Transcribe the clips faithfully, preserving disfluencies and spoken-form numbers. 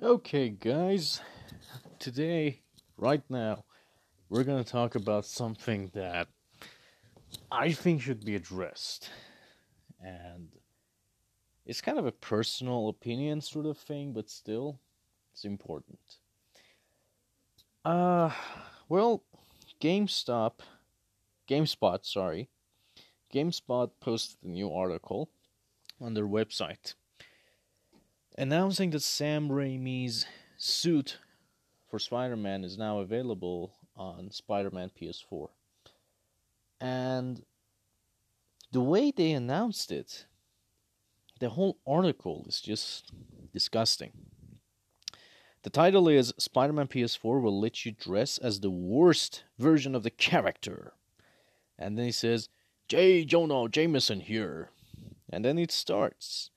Okay guys, today, right now, we're gonna talk about something that I think should be addressed. And it's kind of a personal opinion sort of thing, but still, it's important. Uh, well, GameStop, GameSpot, sorry, GameSpot posted a new article on their website announcing that Sam Raimi's suit for Spider-Man is now available on Spider-Man P S four. And the way they announced it, the whole article is just disgusting. The title is, Spider-Man P S four will let you dress as the worst version of the character. And then he says, J. Jonah Jameson here. And then it starts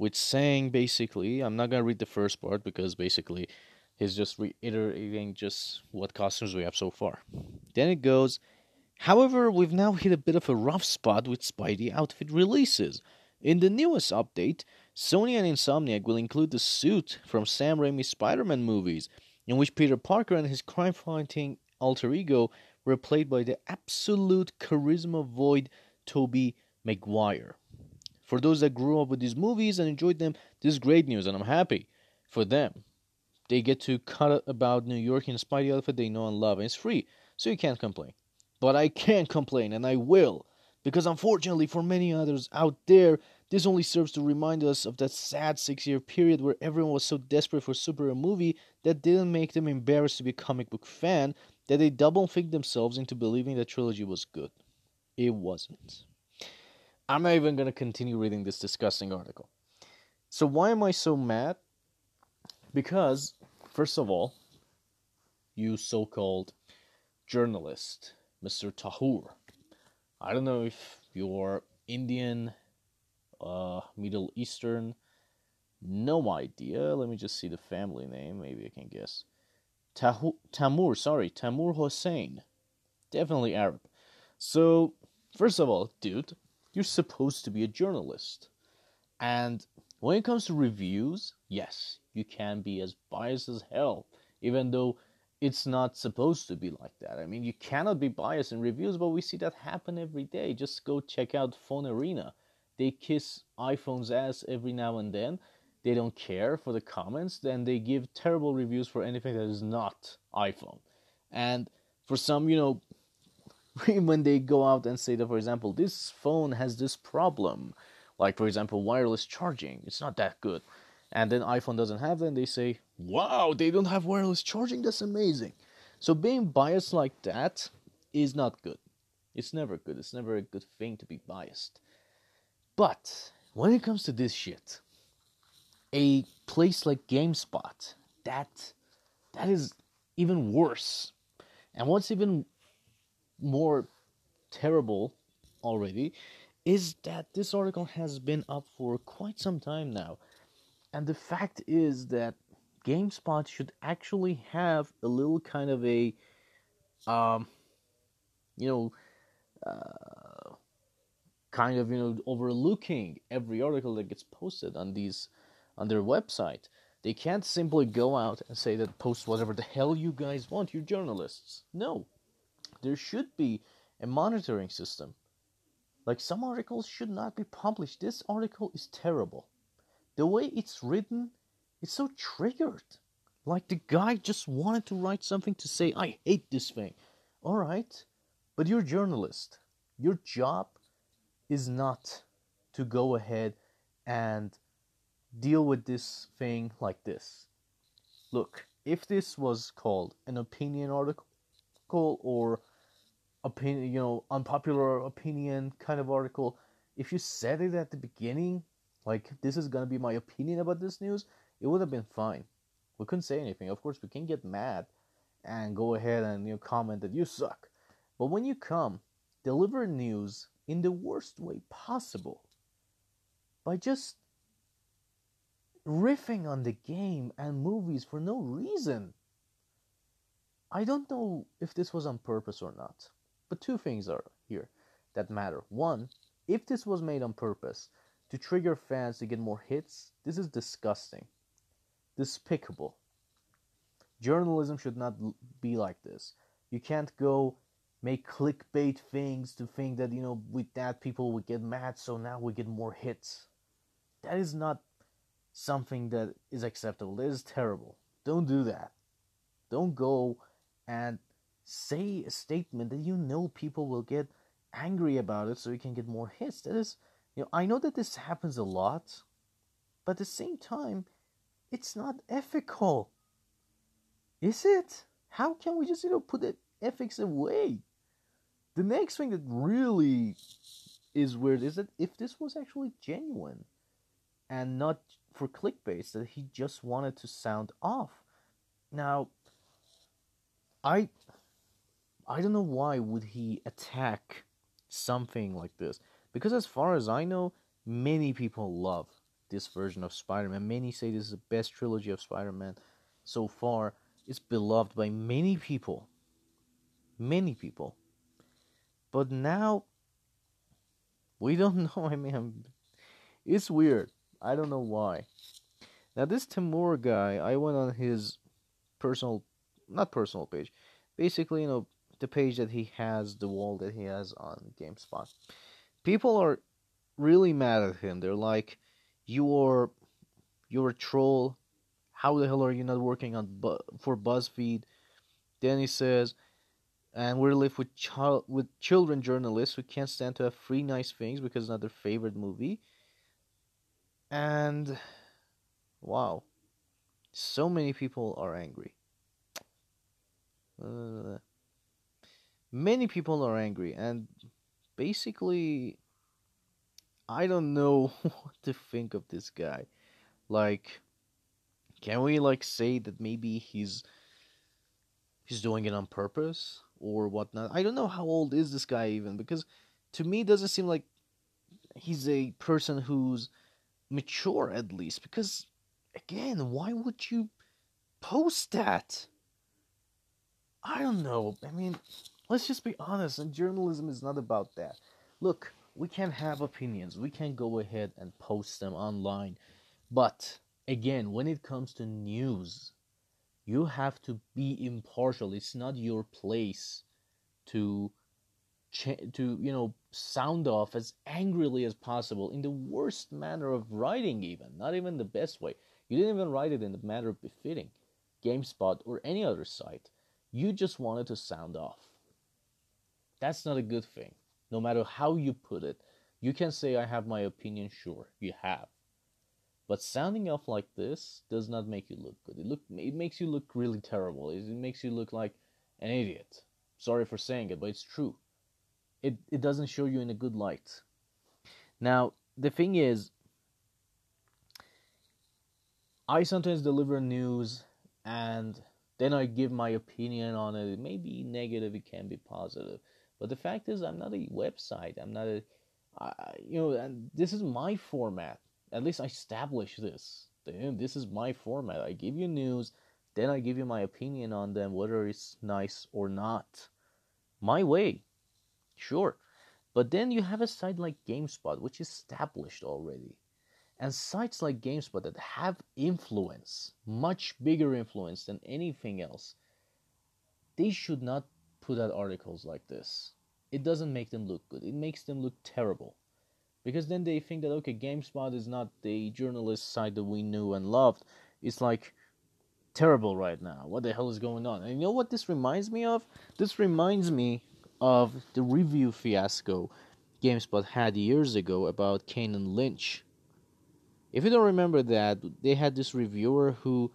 with saying, basically, I'm not going to read the first part because basically he's just reiterating just what costumes we have so far. Then it goes, however, we've now hit a bit of a rough spot with Spidey outfit releases. In the newest update, Sony and Insomniac will include the suit from Sam Raimi's Spider-Man movies, in which Peter Parker and his crime-fighting alter ego were played by the absolute charisma void Tobey Maguire. For those that grew up with these movies and enjoyed them, this is great news, and I'm happy for them. They get to cut about New York in a Spidey outfit they know and love, and it's free, so you can't complain. But I can complain, and I will, because unfortunately for many others out there, this only serves to remind us of that sad six-year period where everyone was so desperate for a superhero movie that didn't make them embarrassed to be a comic book fan that they double-think themselves into believing that trilogy was good. It wasn't. I'm not even going to continue reading this disgusting article. So why am I so mad? Because, first of all, you so-called journalist, Mister Tamoor. I don't know if you're Indian, uh, Middle Eastern, no idea. Let me just see the family name, maybe I can guess. Tahu- Tamoor, sorry, Tamoor Hussain. Definitely Arab. So, first of all, dude, you're supposed to be a journalist. And when it comes to reviews, yes, you can be as biased as hell, even though it's not supposed to be like that. I mean, you cannot be biased in reviews, but we see that happen every day. Just go check out Phone Arena. They kiss iPhone's ass every now and then. They don't care for the comments, then they give terrible reviews for anything that is not iPhone. And for some, you know, when they go out and say that, for example, this phone has this problem, like, for example, wireless charging, it's not that good, and then iPhone doesn't have them, they say, wow, they don't have wireless charging, that's amazing. So being biased like that is not good. It's never good. It's never a good thing to be biased. But when it comes to this shit, a place like GameSpot, that that is even worse. And what's even more terrible already is that this article has been up for quite some time now, and the fact is that GameSpot should actually have a little kind of a um you know uh, kind of you know overlooking every article that gets posted on these on their website. They can't simply go out and say that post whatever the hell you guys want, you're journalists. No. There should be a monitoring system. Like, some articles should not be published. This article is terrible. The way it's written, it's so triggered. Like, the guy just wanted to write something to say, I hate this thing. Alright, but you're a journalist. Your job is not to go ahead and deal with this thing like this. Look, if this was called an opinion article, or opinion, you know, unpopular opinion kind of article, if you said it at the beginning, like, this is going to be my opinion about this news, it would have been fine. We couldn't say anything. Of course, we can get mad and go ahead and, you know, comment that you suck. But when you come, deliver news in the worst way possible by just riffing on the game and movies for no reason. I don't know if this was on purpose or not, but two things are here that matter. One, if this was made on purpose to trigger fans to get more hits, this is disgusting. despicable. Journalism should not be like this. You can't go make clickbait things to think that, you know, with that people will get mad, so now we get more hits. That is not something that is acceptable. That is terrible. Don't do that. Don't go and say a statement that you know people will get angry about it so you can get more hits. That is, you know, I know that this happens a lot, but at the same time, it's not ethical. Is it? How can we just, you know, put ethics away? The next thing that really is weird is that if this was actually genuine and not for clickbait, that he just wanted to sound off. Now, I, I don't know why would he attack something like this. Because as far as I know, many people love this version of Spider-Man. Many say this is the best trilogy of Spider-Man so far. It's beloved by many people, many people, but now we don't know. I mean, I'm, it's weird. I don't know why. Now this Tamoor guy, I went on his personal, not personal page, basically, you know, the page that he has, the wall that he has on GameSpot. People are really mad at him. They're like, you are, you're a troll. How the hell are you not working on bu- for BuzzFeed? Then he says, and we're left with child with children journalists who can't stand to have free nice things because it's not their favorite movie. And wow, so many people are angry. Uh, many people are angry, and basically, I don't know what to think of this guy. Like, can we, like, say that maybe he's he's doing it on purpose or whatnot? I don't know how old is this guy even, because to me it doesn't seem like he's a person who's mature, at least. Because, again, why would you post that? I don't know. I mean, let's just be honest, and journalism is not about that. Look, we can have opinions. We can go ahead and post them online, but again, when it comes to news, you have to be impartial. It's not your place to, ch- to you know, sound off as angrily as possible in the worst manner of writing even. Not even the best way. You didn't even write it in the manner of befitting GameSpot or any other site. You just wanted to sound off. That's not a good thing. No matter how you put it, you can say, I have my opinion. Sure, you have. But sounding off like this does not make you look good. It look it makes you look really terrible. It, it makes you look like an idiot. Sorry for saying it, but it's true. It it doesn't show you in a good light. Now, the thing is, I sometimes deliver news and then I give my opinion on it. It may be negative, it can be positive. But the fact is, I'm not a website. I'm not a, I, you know, and this is my format. At least I established this. This is my format. I give you news, then I give you my opinion on them, whether it's nice or not. My way. Sure. But then you have a site like GameSpot, which is established already. And sites like GameSpot that have influence, much bigger influence than anything else, they should not put out articles like this. It doesn't make them look good. It makes them look terrible. Because then they think that, okay, GameSpot is not the journalist side that we knew and loved. It's like terrible right now. What the hell is going on? And you know what this reminds me of? This reminds me of the review fiasco GameSpot had years ago about Kane and Lynch. If you don't remember that, they had this reviewer who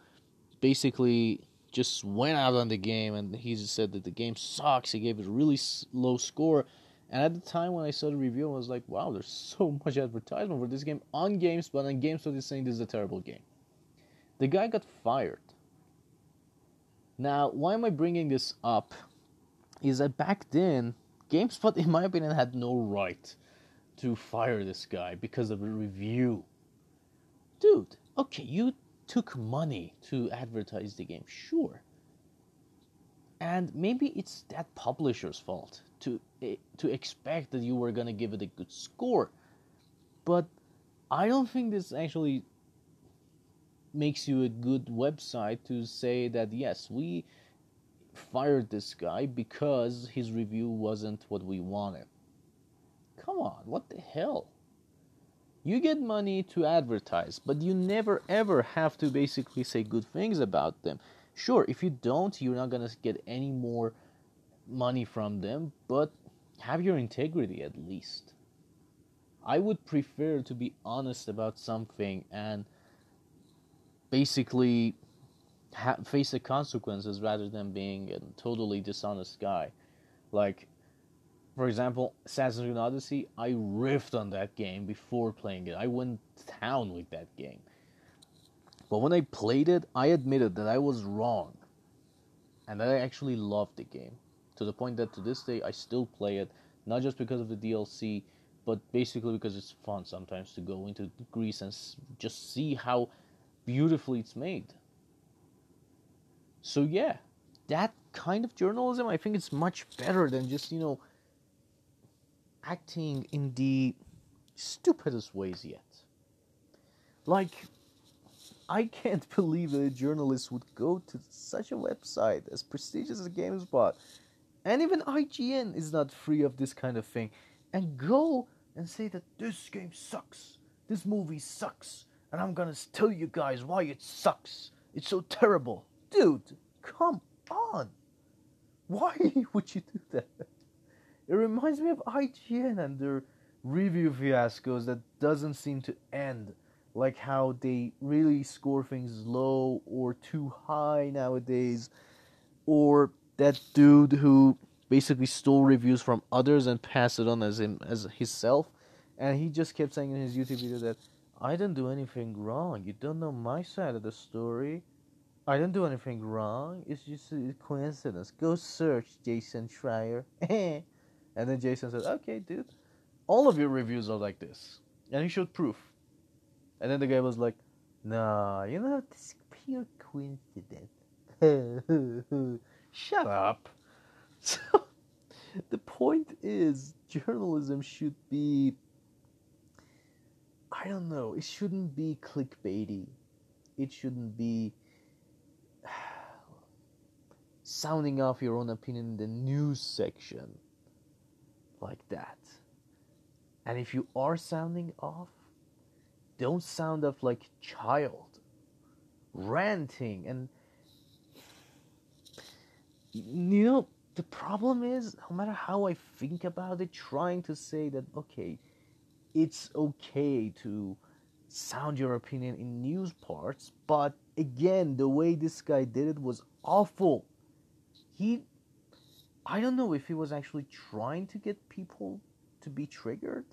basically just went out on the game and he said that the game sucks. He gave it a really low score. And at the time when I saw the review, I was like, wow, there's so much advertisement for this game on GameSpot, and GameSpot is saying this is a terrible game. The guy got fired. Now, why am I bringing this up? Is that back then, GameSpot, in my opinion, had no right to fire this guy because of a review. Dude, okay, you took money to advertise the game, sure. And maybe it's that publisher's fault to to expect that you were going to give it a good score. But I don't think this actually makes you a good website to say that, yes, we fired this guy because his review wasn't what we wanted. Come on, what the hell? You get money to advertise, but you never ever have to basically say good things about them. Sure, if you don't, you're not going to get any more money from them, but have your integrity at least. I would prefer to be honest about something and basically ha- face the consequences rather than being a totally dishonest guy. Like, for example, Assassin's Creed Odyssey, I riffed on that game before playing it. I went down with that game. But when I played it, I admitted that I was wrong. And that I actually loved the game. To the point that to this day, I still play it. Not just because of the D L C, but basically because it's fun sometimes to go into Greece and just see how beautifully it's made. So yeah, that kind of journalism, I think it's much better than just, you know, acting in the stupidest ways yet. Like, I can't believe that a journalist would go to such a website as prestigious as GameSpot, and even I G N is not free of this kind of thing, and go and say that this game sucks, this movie sucks, and I'm gonna tell you guys why it sucks, it's so terrible. Dude, come on. Why would you do that? It reminds me of I G N and their review fiascos that doesn't seem to end. Like how they really score things low or too high nowadays. Or that dude who basically stole reviews from others and passed it on as him as himself. And he just kept saying in his YouTube video that, I didn't do anything wrong. You don't know my side of the story. I didn't do anything wrong. It's just a coincidence. Go search Jason Schreier. And then Jason said, okay, dude, all of your reviews are like this. And he showed proof. And then the guy was like, nah, you know, it's pure coincidence. Shut up. So, the point is, journalism should be, I don't know, it shouldn't be clickbaity. It shouldn't be sounding off your own opinion in the news section. Like that. And if you are sounding off, don't sound off like a child ranting. And you know, the problem is, no matter how I think about it, trying to say that, okay, it's okay to sound your opinion in news parts, but again, the way this guy did it was awful. He I don't know if he was actually trying to get people to be triggered,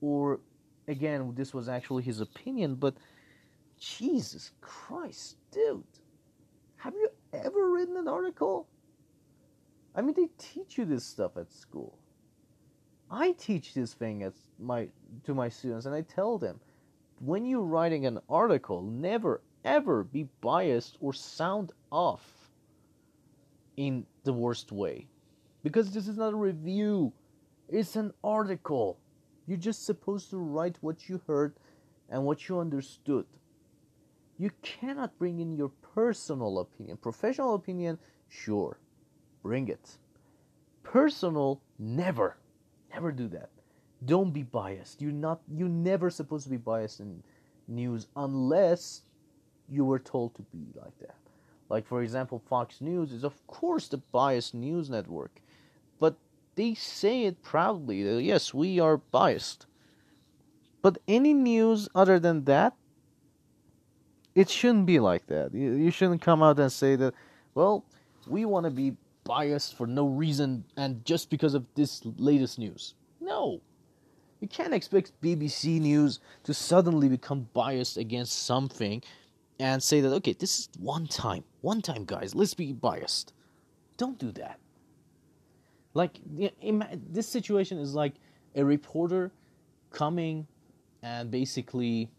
or, again, this was actually his opinion, but Jesus Christ, dude. Have you ever written an article? I mean, they teach you this stuff at school. I teach this thing at my to my students, and I tell them, when you're writing an article, never, ever be biased or sound off in the worst way, because this is not a review, it's an article. You're just supposed to write what you heard and what you understood. You cannot bring in your personal opinion. Professional opinion, sure, bring it. Personal, never, never do that. Don't be biased. You're not, you're never supposed to be biased in news unless you were told to be like that. Like, for example, Fox News is, of course, the biased news network. But they say it proudly, that, yes, we are biased. But any news other than that, it shouldn't be like that. You, you shouldn't come out and say that, well, we want to be biased for no reason and just because of this latest news. No. You can't expect B B C News to suddenly become biased against something and say that, okay, this is one time. One time, guys. Let's be biased. Don't do that. Like, this situation is like a reporter coming and basically,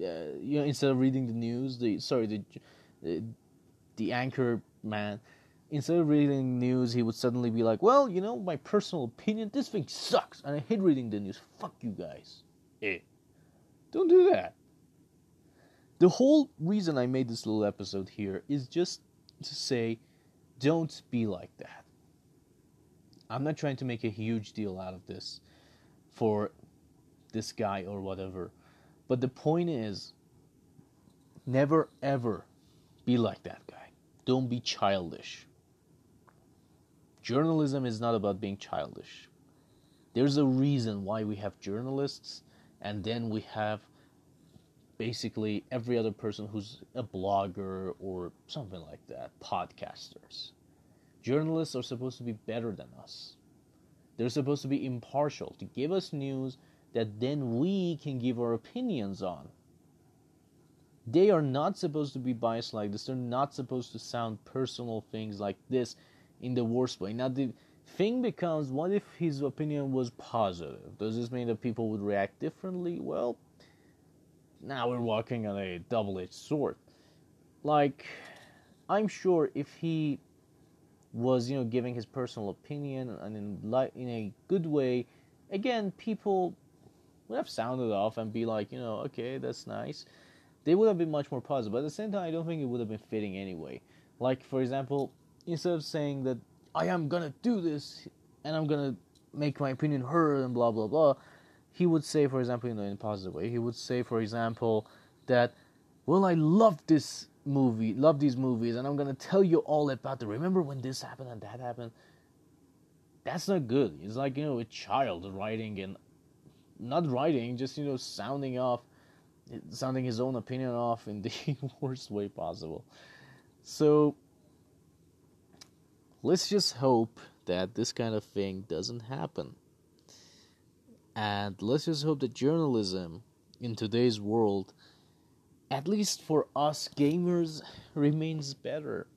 uh, you know, instead of reading the news, the sorry, the, the the anchor man, instead of reading news, he would suddenly be like, well, you know, my personal opinion, this thing sucks, and I hate reading the news. Fuck you guys. Eh. Don't do that. The whole reason I made this little episode here is just to say, don't be like that. I'm not trying to make a huge deal out of this for this guy or whatever. But the point is, never ever be like that guy. Don't be childish. Journalism is not about being childish. There's a reason why we have journalists, and then we have basically every other person who's a blogger or something like that, podcasters. Journalists are supposed to be better than us. They're supposed to be impartial, to give us news that then we can give our opinions on. They are not supposed to be biased like this. They're not supposed to sound personal things like this in the worst way. Now, the thing becomes, what if his opinion was positive? Does this mean that people would react differently? Well, now we're walking on a double-edged sword. Like, I'm sure if he was, you know, giving his personal opinion and in, li- in a good way, again, people would have sounded off and be like, you know, okay, that's nice. They would have been much more positive. But at the same time, I don't think it would have been fitting anyway. Like, for example, instead of saying that I am gonna do this and I'm gonna make my opinion heard and blah, blah, blah, he would say, for example, you know, in a positive way, he would say, for example, that, well, I love this movie, love these movies, and I'm gonna tell you all about them. Remember when this happened and that happened? That's not good. It's like, you know, a child writing and not writing, just, you know, sounding off, sounding his own opinion off in the worst way possible. So let's just hope that this kind of thing doesn't happen. And let's just hope that journalism in today's world, at least for us gamers, remains better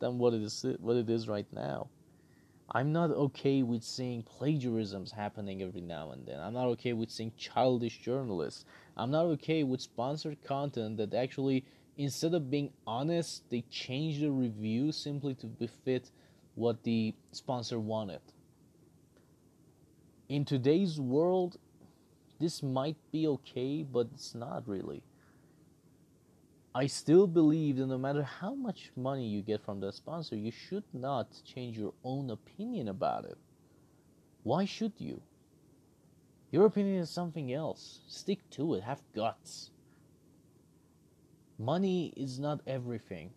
than what it is, what it is right now. I'm not okay with seeing plagiarisms happening every now and then. I'm not okay with seeing childish journalists. I'm not okay with sponsored content that actually, instead of being honest, they change the review simply to befit what the sponsor wanted. In today's world, this might be okay, but it's not really. I still believe that no matter how much money you get from the sponsor, you should not change your own opinion about it. Why should you? Your opinion is something else. Stick to it. Have guts. Money is not everything.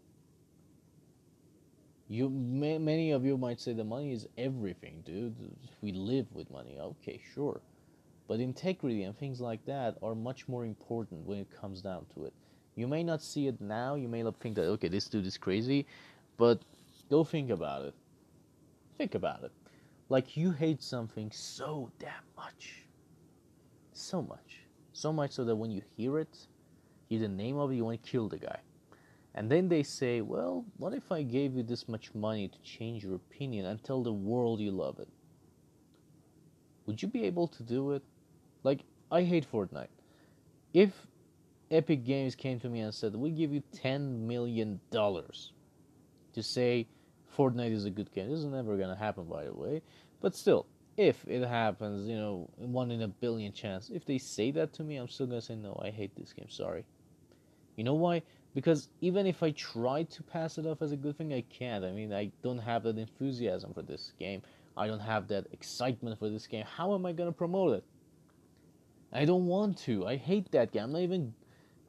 You may, many of you might say that money is everything, dude. We live with money. Okay, sure. But integrity and things like that are much more important when it comes down to it. You may not see it now, you may not think that, okay, this dude is crazy, but go think about it. Think about it. Like, you hate something so damn much. So much. So much so that when you hear it, hear the name of it, you want to kill the guy. And then they say, well, what if I gave you this much money to change your opinion and tell the world you love it? Would you be able to do it? Like, I hate Fortnite. If Epic Games came to me and said, we give you ten million dollars to say Fortnite is a good game. This is never going to happen, by the way. But still, if it happens, you know, one in a billion chance. If they say that to me, I'm still going to say, no, I hate this game, sorry. You know why? Because even if I try to pass it off as a good thing, I can't. I mean, I don't have that enthusiasm for this game. I don't have that excitement for this game. How am I going to promote it? I don't want to. I hate that game. I'm not even...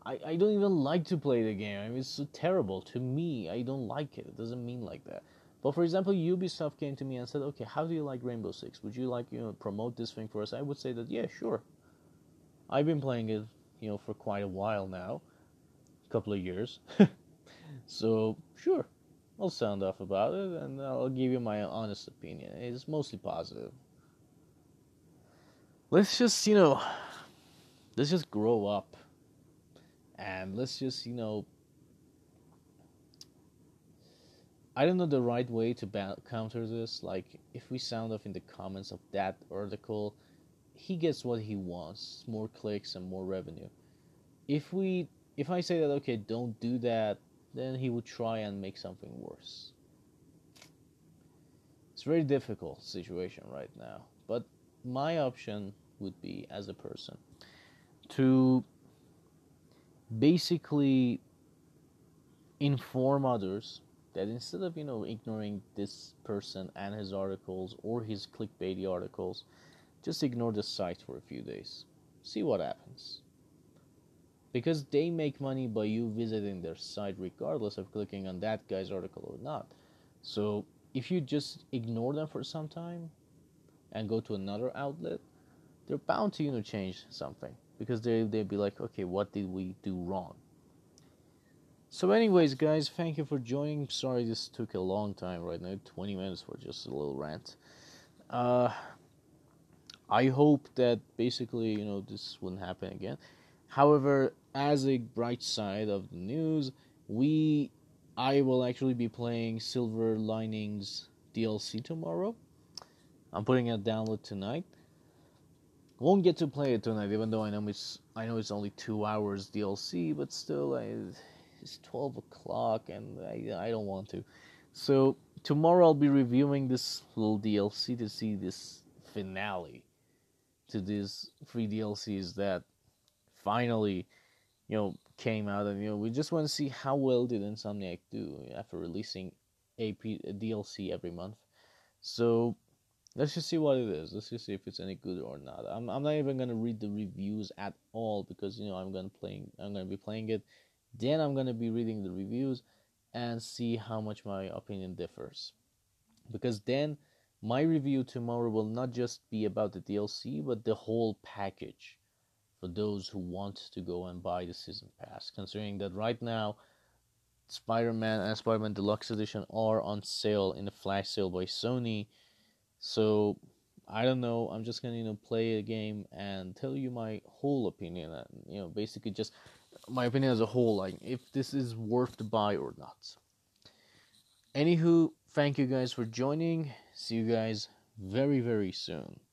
I, I don't even like to play the game. I mean, it's so terrible. To me, I don't like it. It doesn't mean like that. But for example, Ubisoft came to me and said, okay, how do you like Rainbow Six? Would you like, you know, promote this thing for us? I would say that, yeah, sure. I've been playing it, you know, for quite a while now. A couple of years. So, sure. I'll sound off about it and I'll give you my honest opinion. It's mostly positive. Let's just, you know, let's just grow up. And let's just, you know, I don't know the right way to ba- counter this. Like, if we sound off in the comments of that article, he gets what he wants, more clicks and more revenue. If we, if I say that, okay, don't do that, then he would try and make something worse. It's a very difficult situation right now. But my option would be, as a person, to basically inform others that instead of, you know, ignoring this person and his articles or his clickbaity articles, just ignore the site for a few days. See what happens. Because they make money by you visiting their site regardless of clicking on that guy's article or not. So if you just ignore them for some time and go to another outlet, they're bound to, you know, change something. Because they, they'd be like, okay, what did we do wrong? So anyways, guys, thank you for joining. Sorry this took a long time right now. twenty minutes for just a little rant. Uh, I hope that basically, you know, this wouldn't happen again. However, as a bright side of the news, we, I will actually be playing Silver Linings D L C tomorrow. I'm putting a download tonight. Won't get to play it tonight, even though I know it's I know it's only two hours D L C, but still, I, it's twelve o'clock, and I I don't want to. So tomorrow I'll be reviewing this little D L C to see this finale to these free D L Cs that finally, you know, came out, and you know we just want to see how well did Insomniac do after releasing a, P- a D L C every month. So let's just see what it is. Let's just see if it's any good or not. I'm I'm not even gonna read the reviews at all because you know I'm gonna playing I'm gonna be playing it. Then I'm gonna be reading the reviews and see how much my opinion differs. Because then my review tomorrow will not just be about the D L C but the whole package for those who want to go and buy the season pass. Considering that right now Spider-Man and Spider-Man Deluxe Edition are on sale in a flash sale by Sony. So, I don't know, I'm just gonna, you know, play a game and tell you my whole opinion, and, you know, basically just my opinion as a whole, like, if this is worth the buy or not. Anywho, thank you guys for joining, see you guys very, very soon.